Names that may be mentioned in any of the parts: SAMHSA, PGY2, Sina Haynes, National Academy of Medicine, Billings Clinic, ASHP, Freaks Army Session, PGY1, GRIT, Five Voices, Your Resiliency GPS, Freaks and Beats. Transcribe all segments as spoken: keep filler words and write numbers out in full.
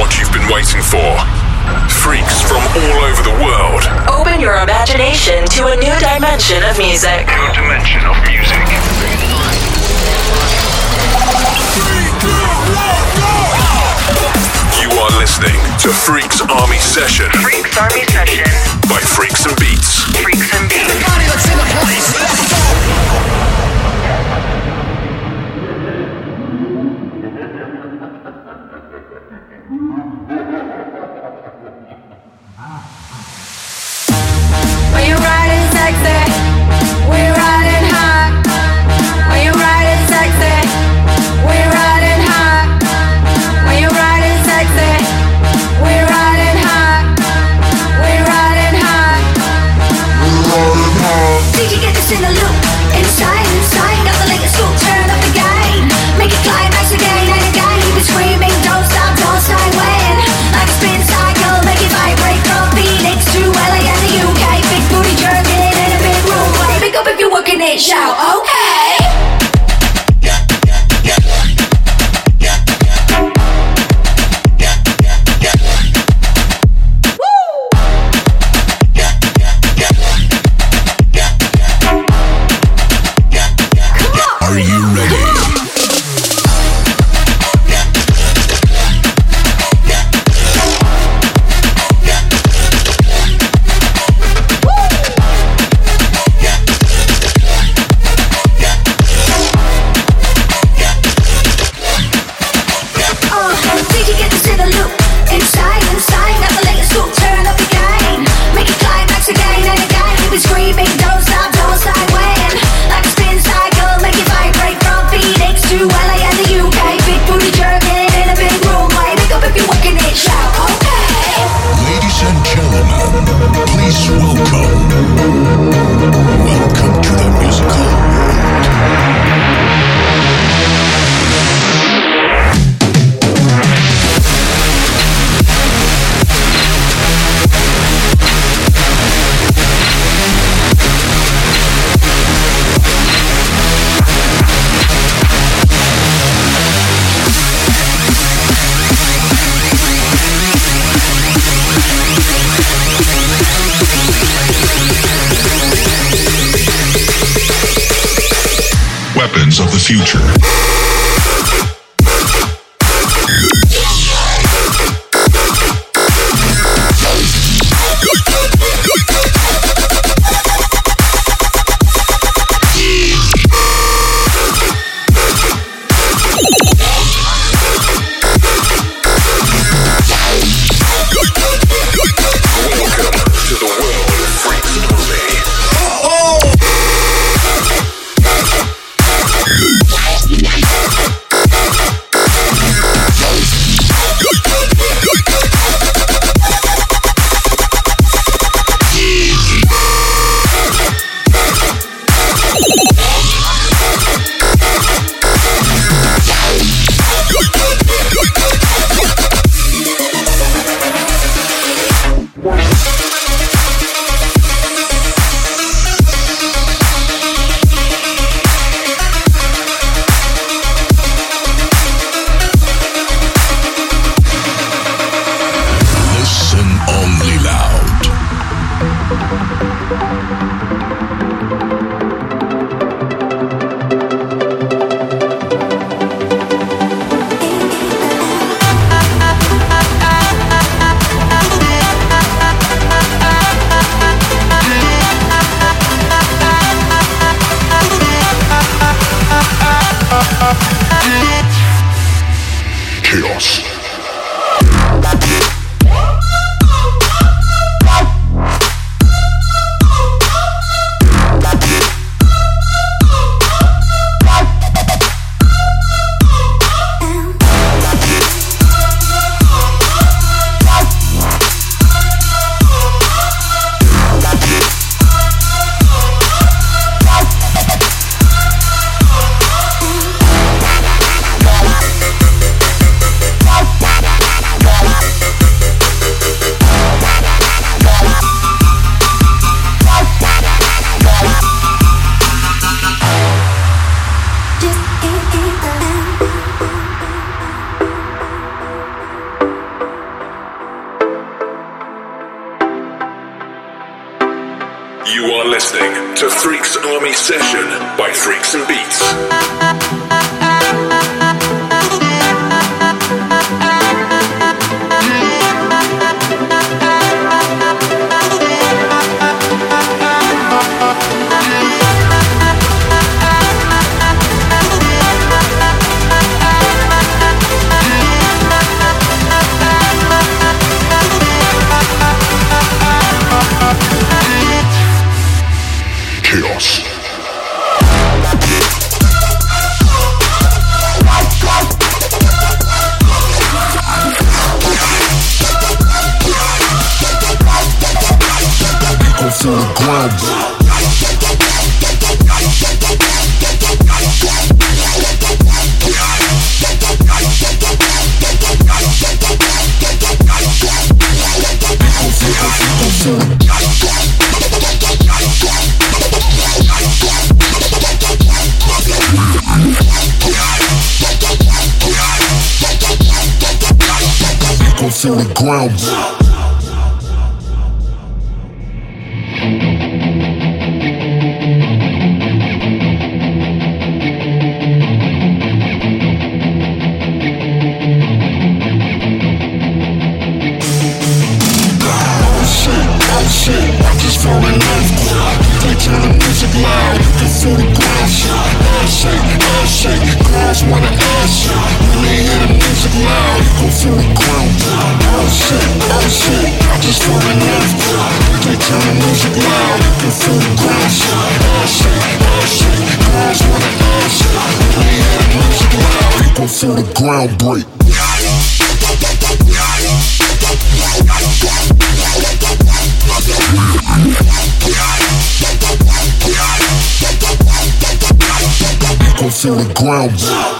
what you've been waiting for. Freaks from all over the world. Open your imagination to a new dimension of music. New dimension of music. You are listening to Freaks Army Session. Freaks Army Session. By Freaks and Beats. Freaks and Beats. Everybody that's in the place, let's go! Weapons of the future. Freaks Army Session by Freaks and Beats. To the ground. To the ground. Feel the ground break. Go feel the ground break.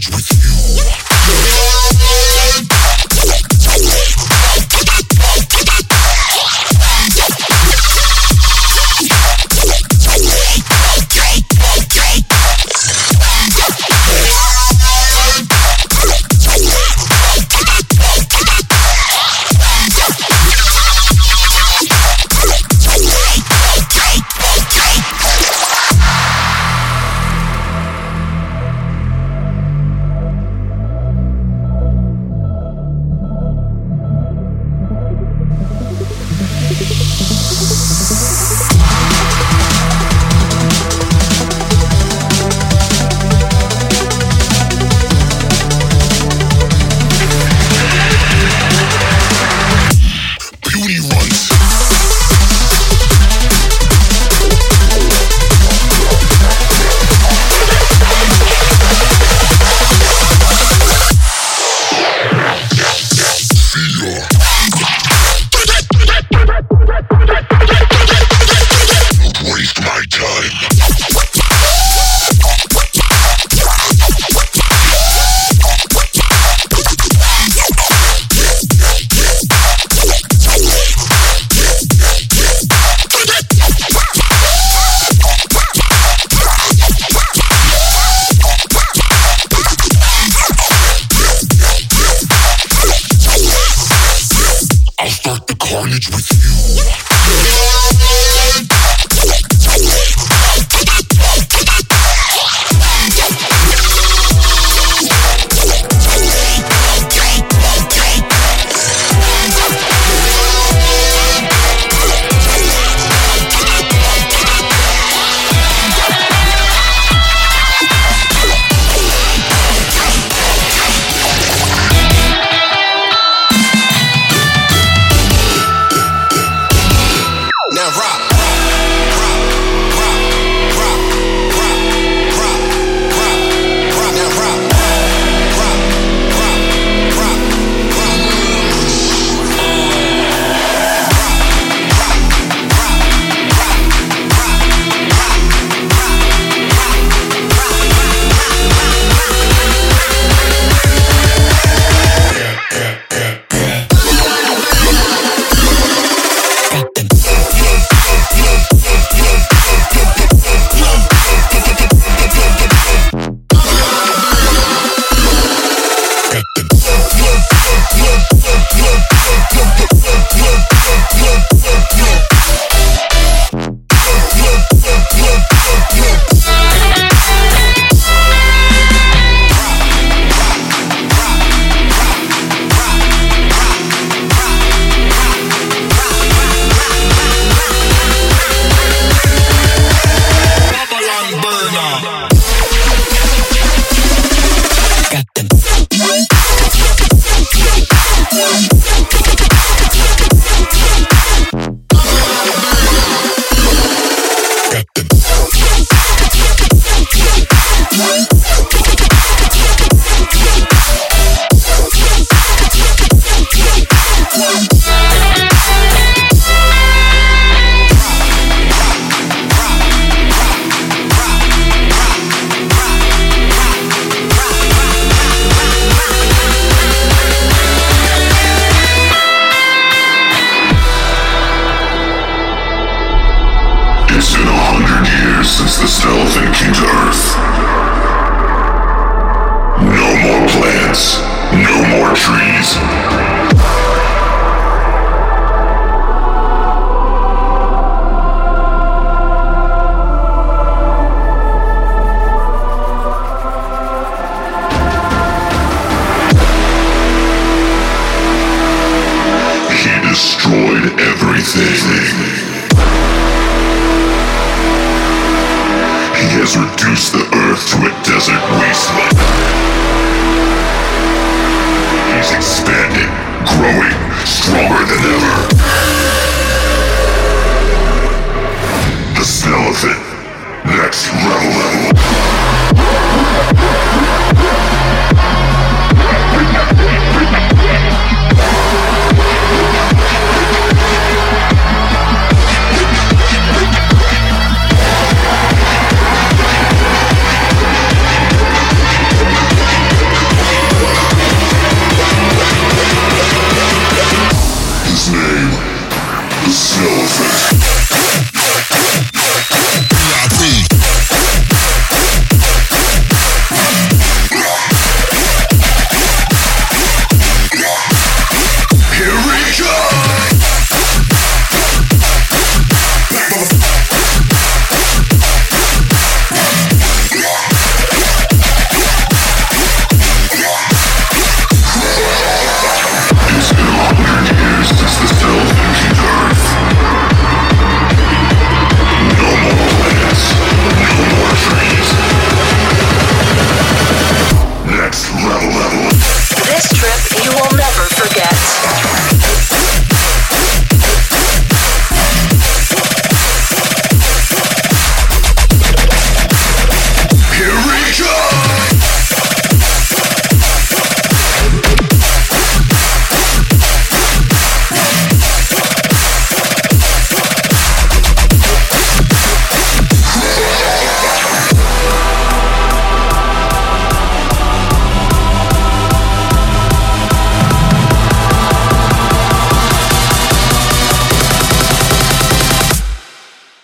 bridge with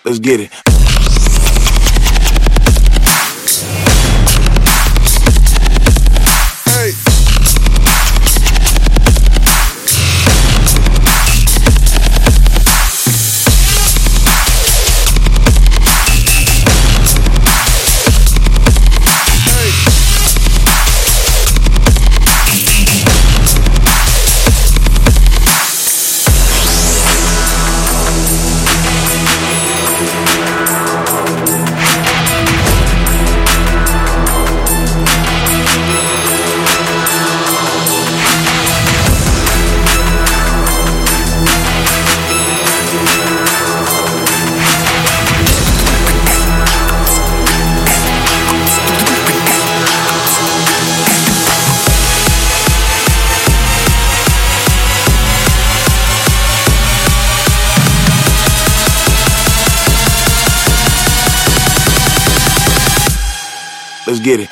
Let's get it. Let's get it.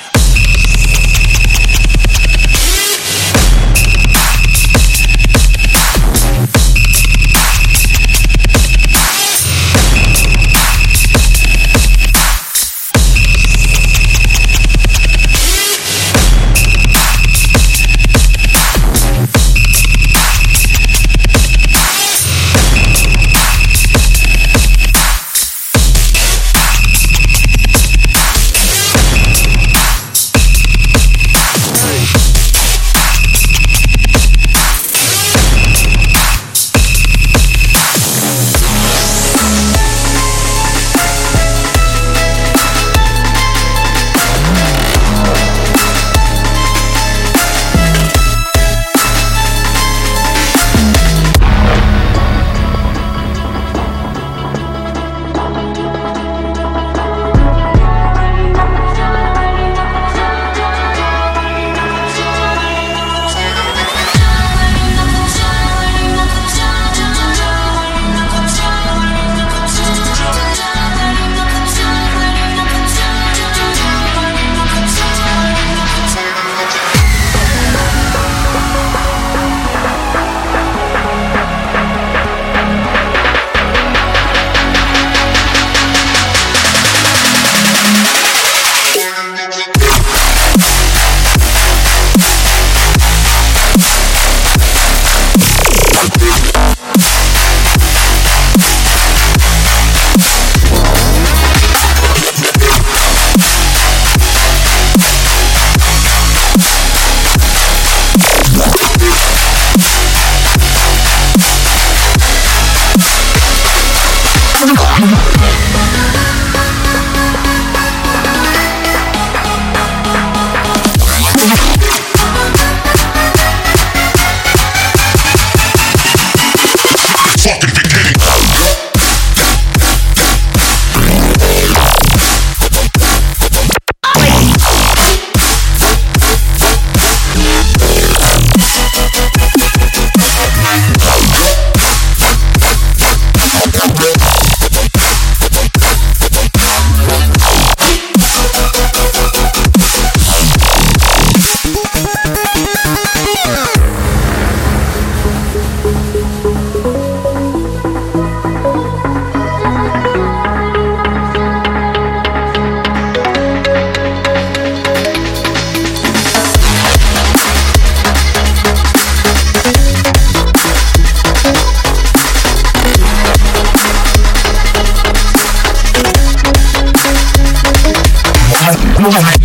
We'll be right back.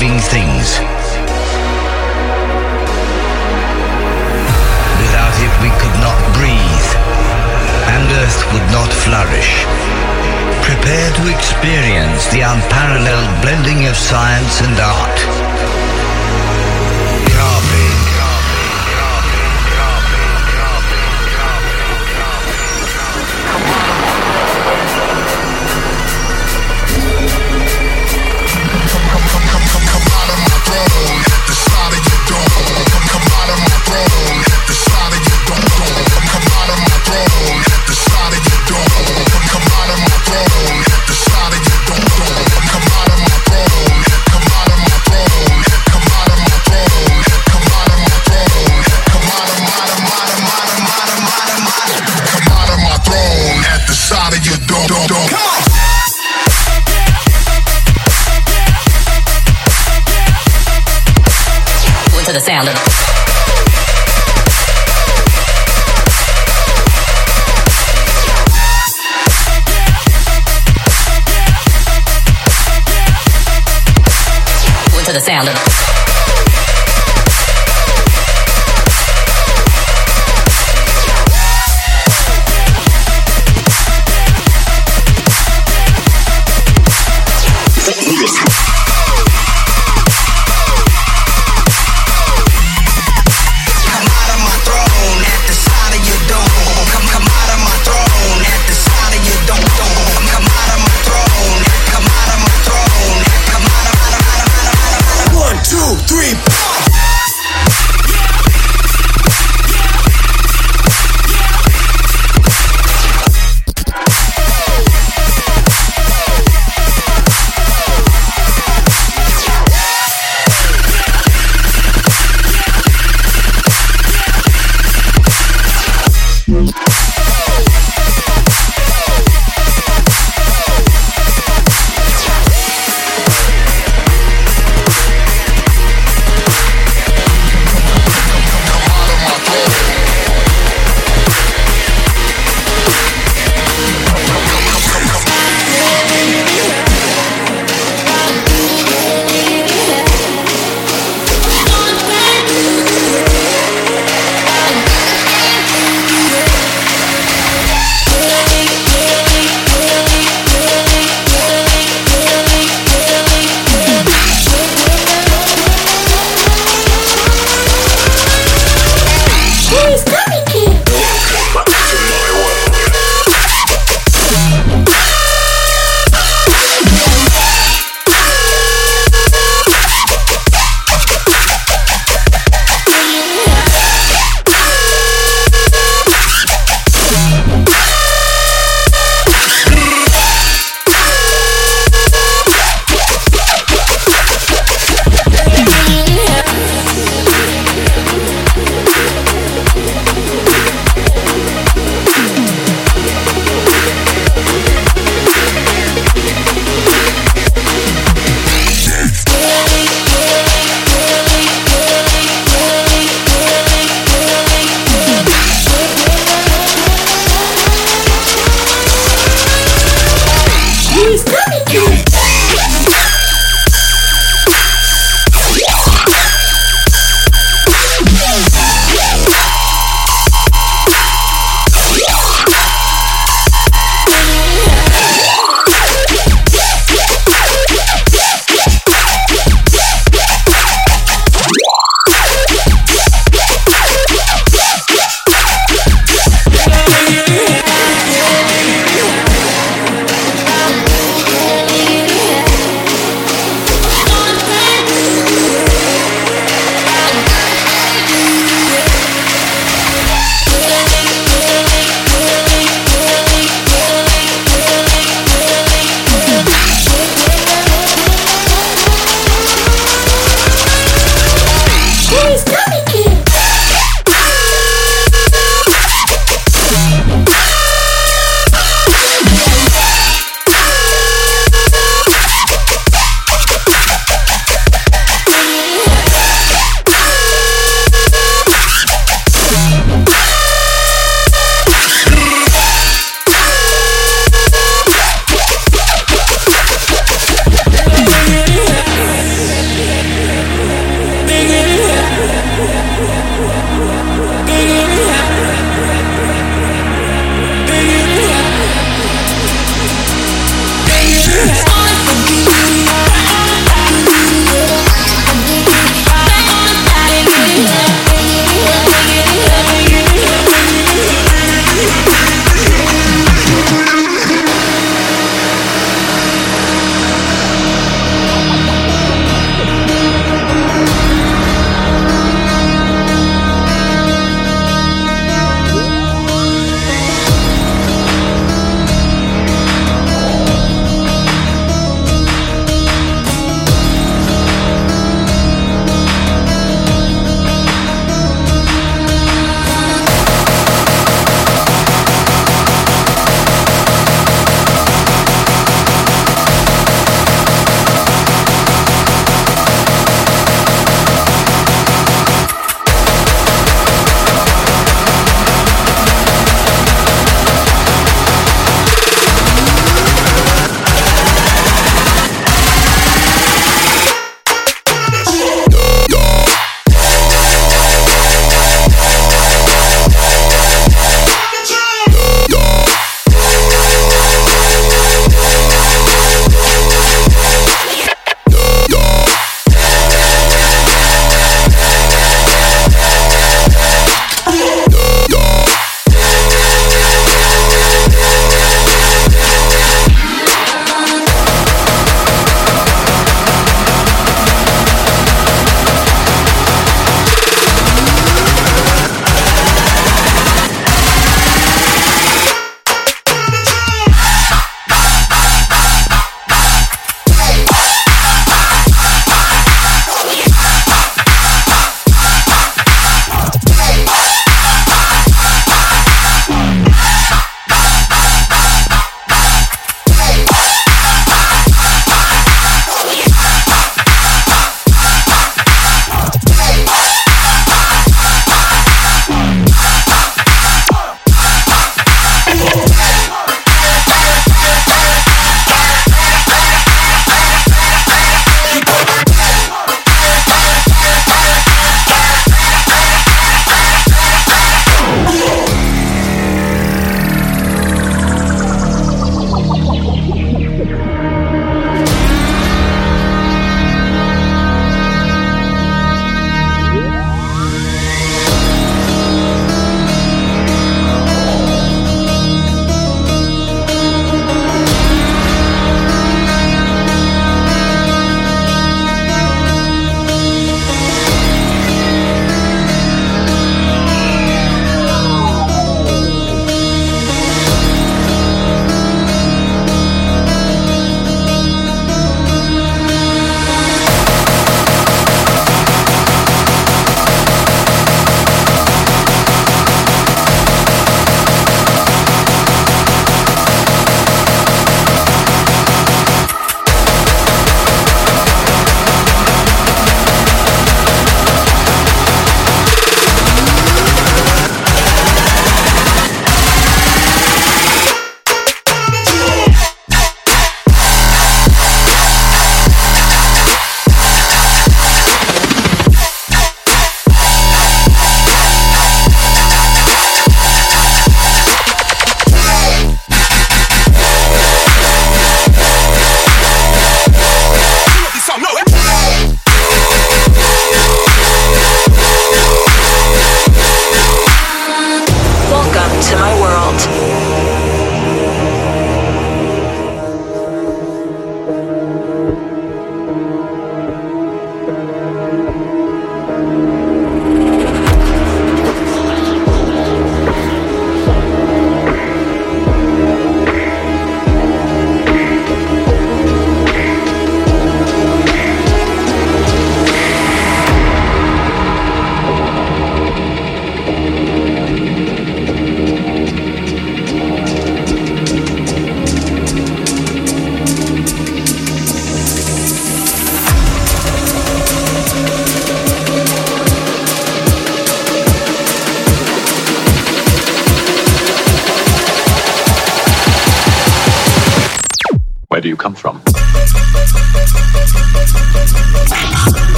living things. Without it we could not breathe, and Earth would not flourish. Prepare to experience the unparalleled blending of science and art. Carving. The sound of to the sound of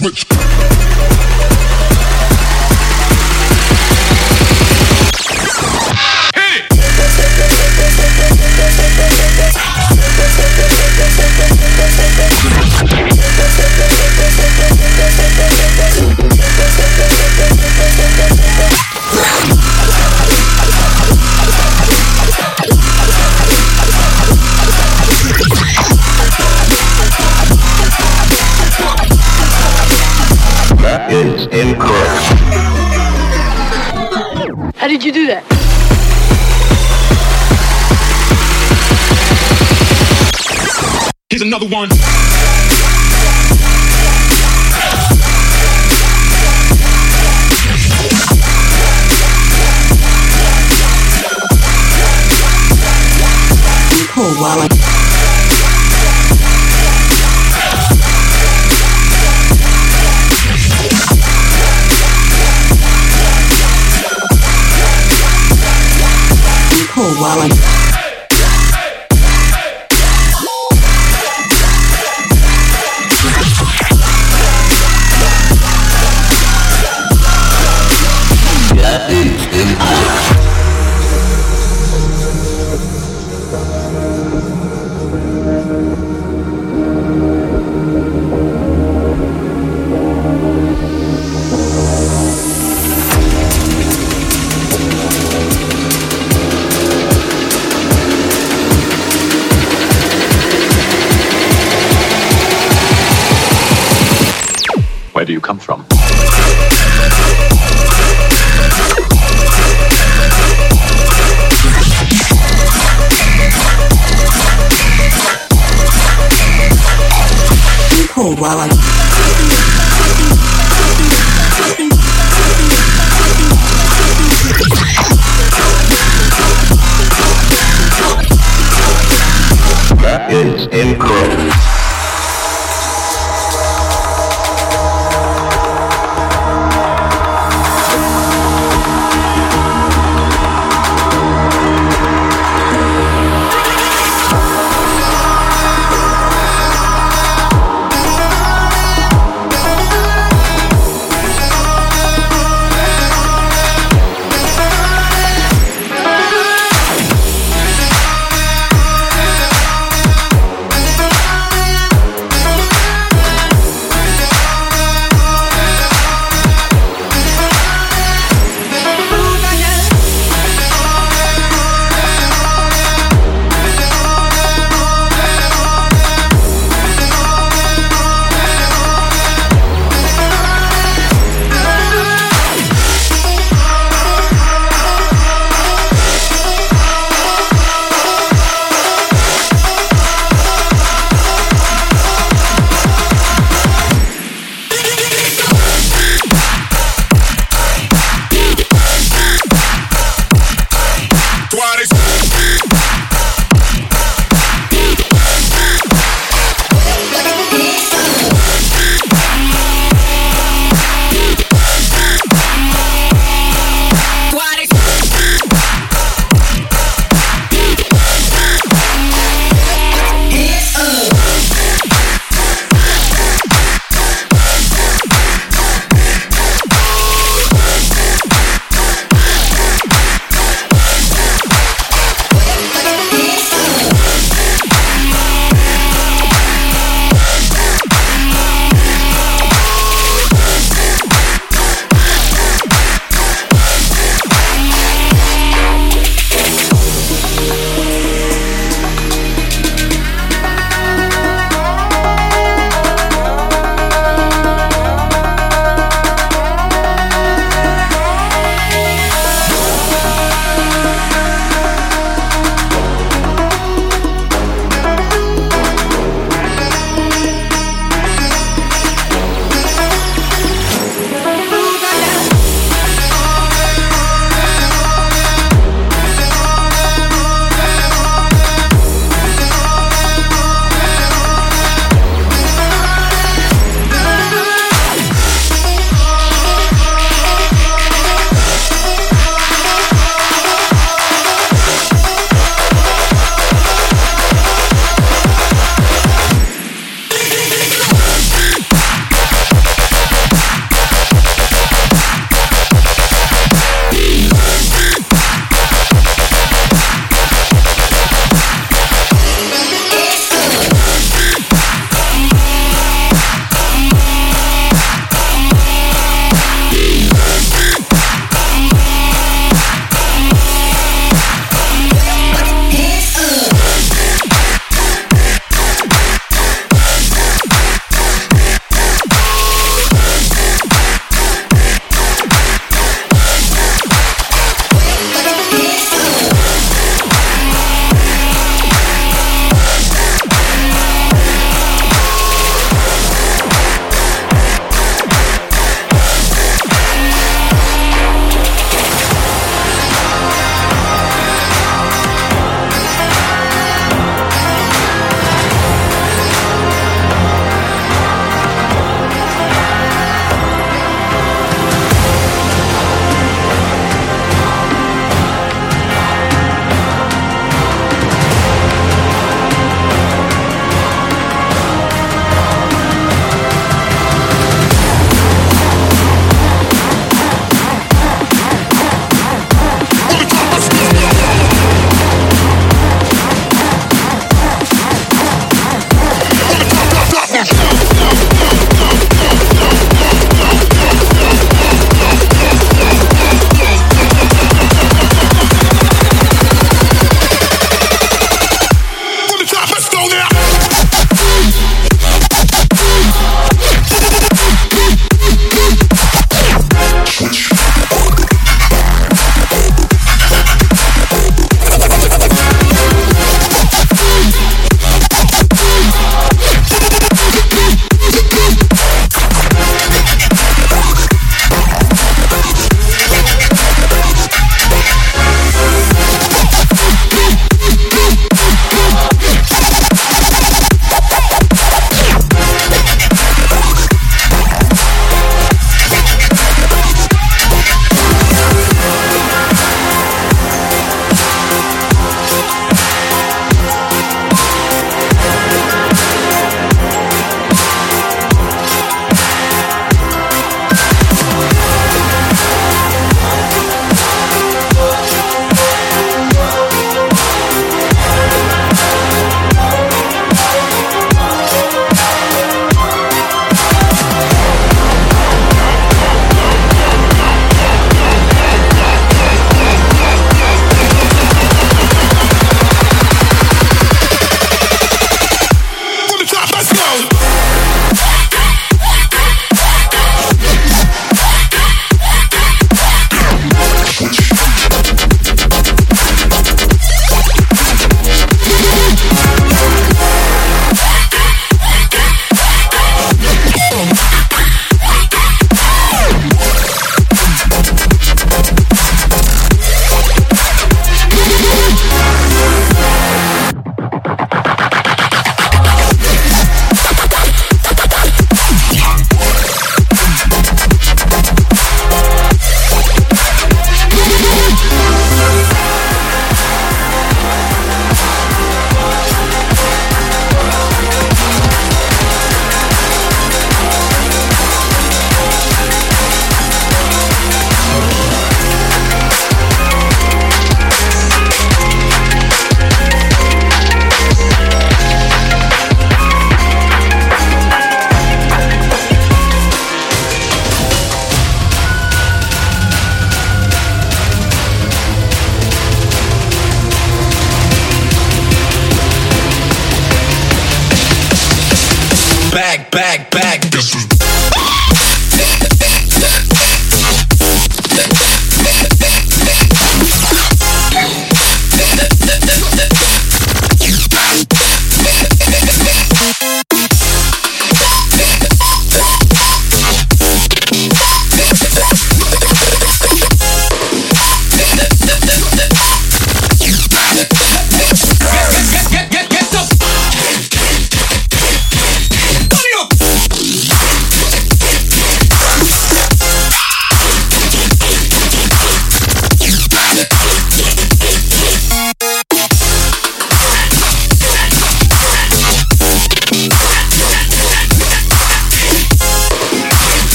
switch. How did you do that? Here's another one. Cool, wow. Cool, wow. Where do you come from? Cool, wow. That is incredible. back, back, back. This is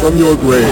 From your grave.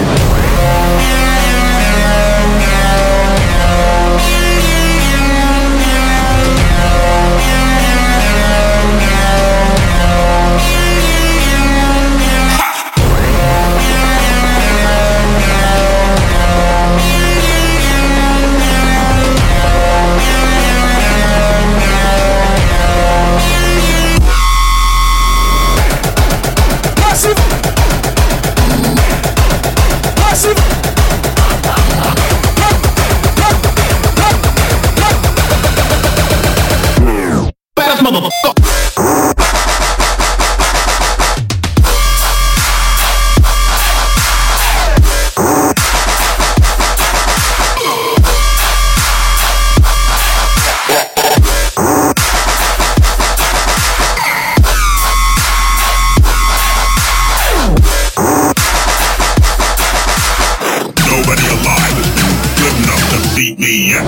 Beat me up.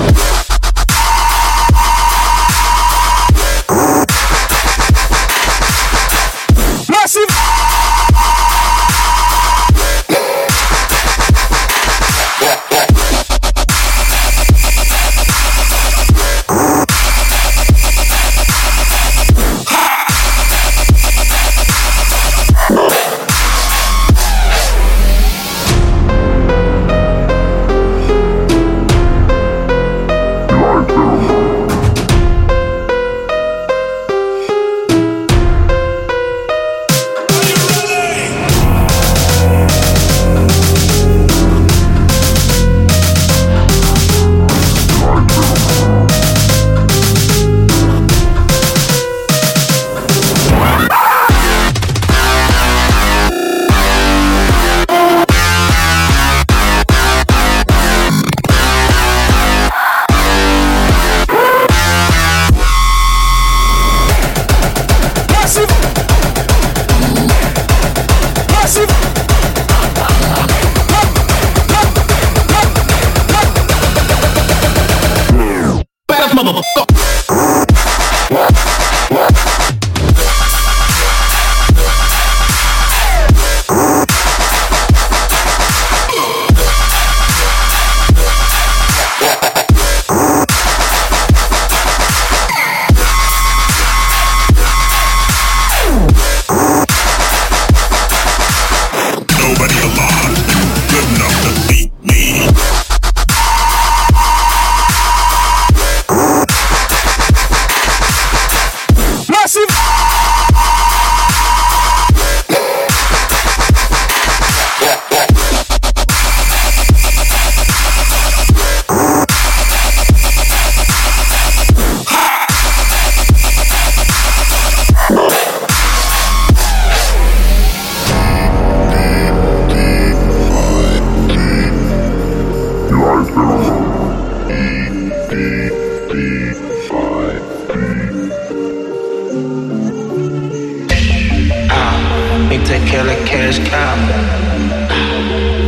we take care like cash cow.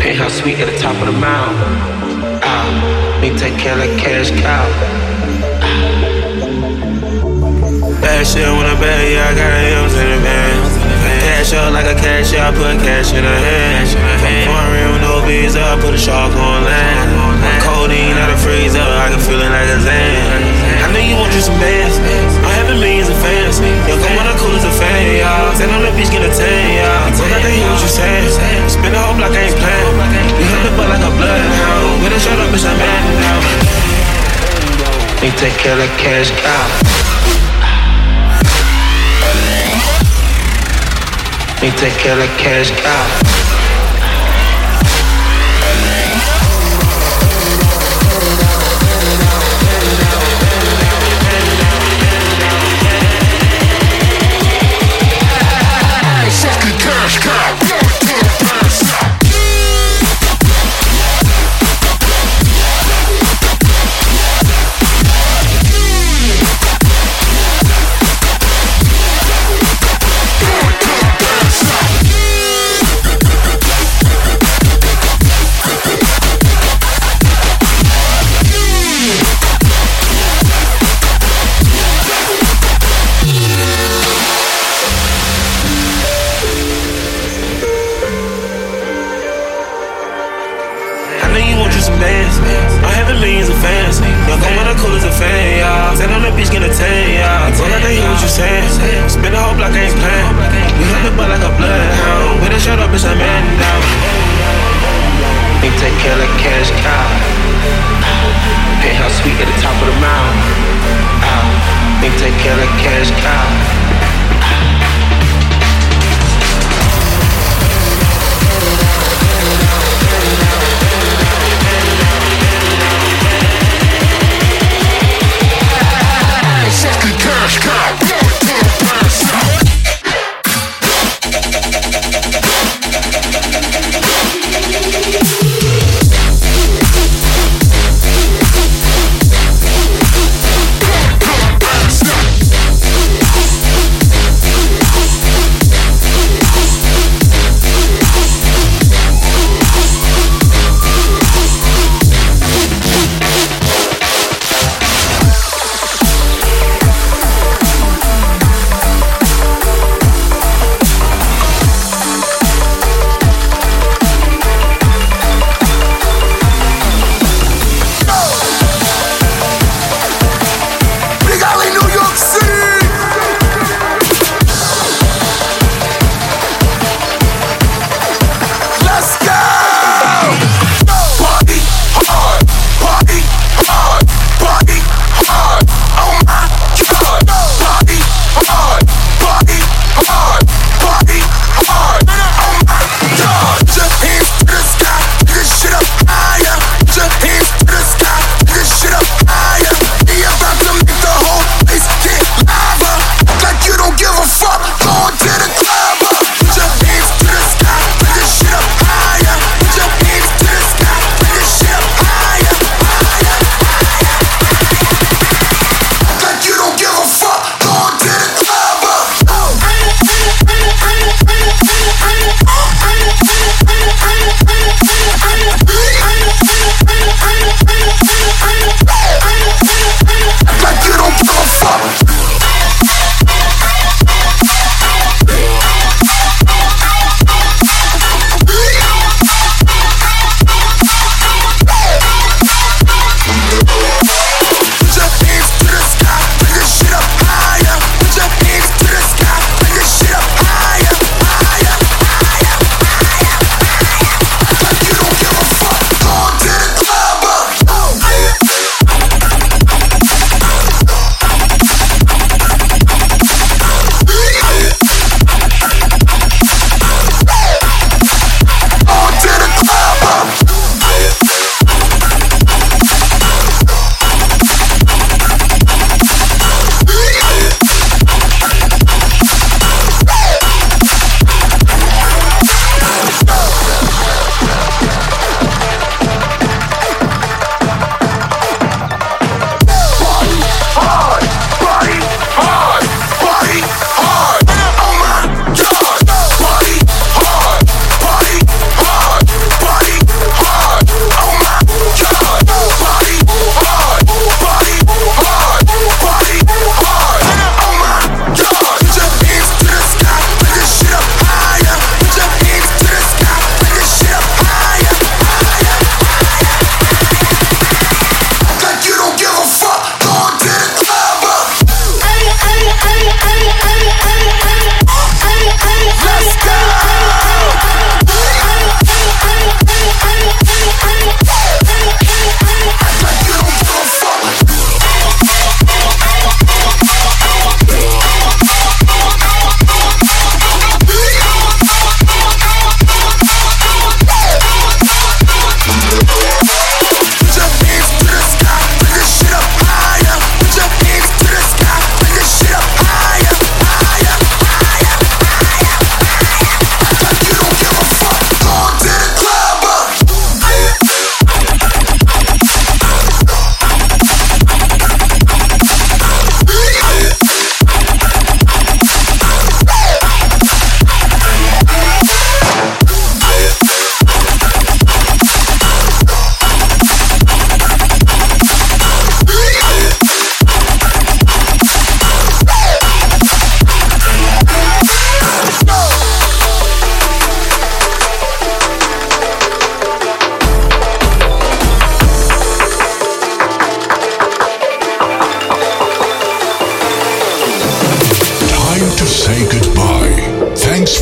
Penthouse suite at the top of the mound. Uh, we take care like cash cow. Bad shit when I bad, yeah, I got M's in the van. Cash out like a cash out, put cash in her hand. Foreign with no visa, I put a shark on land. Codeine out of freezer, I can feel it like a Zan. I know you want you some bands. I'm having millions of fans. Yo, come on, the coolest of fans, y'all. Stand on the beach, get a tan, y'all. Fuck, I can hear what you saying. Spin the whole block, I ain't playing. You hit the butt like a bloodhound. With a shot up, bitch, I'm mad now. We take care of cash cow. We take care of cash cow.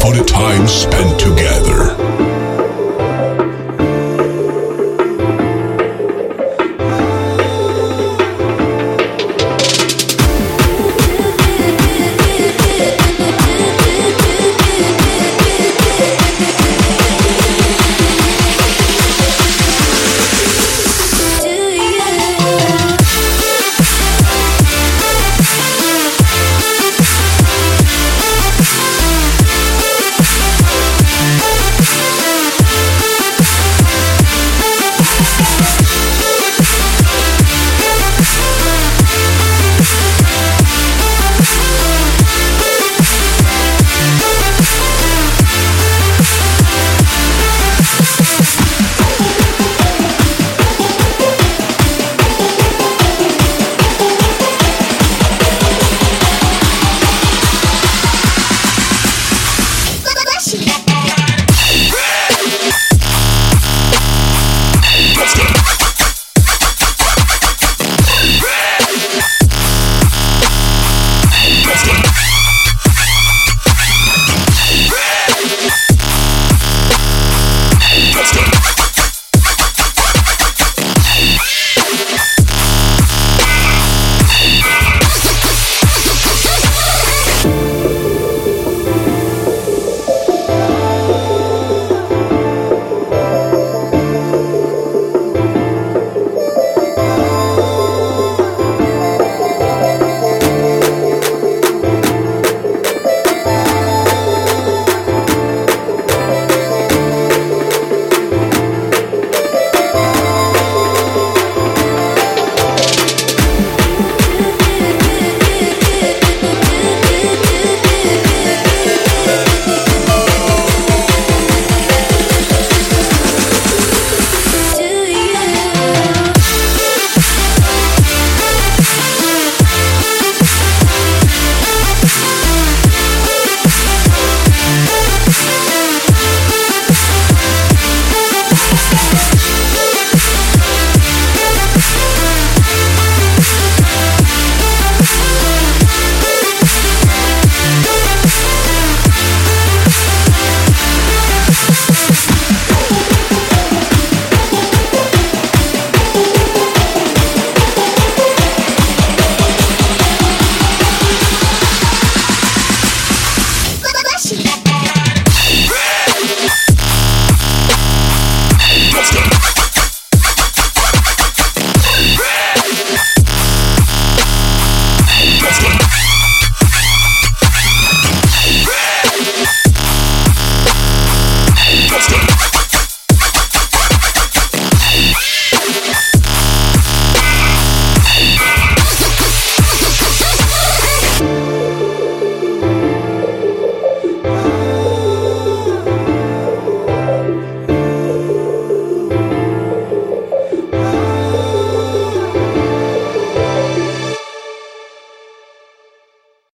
for the time spent together.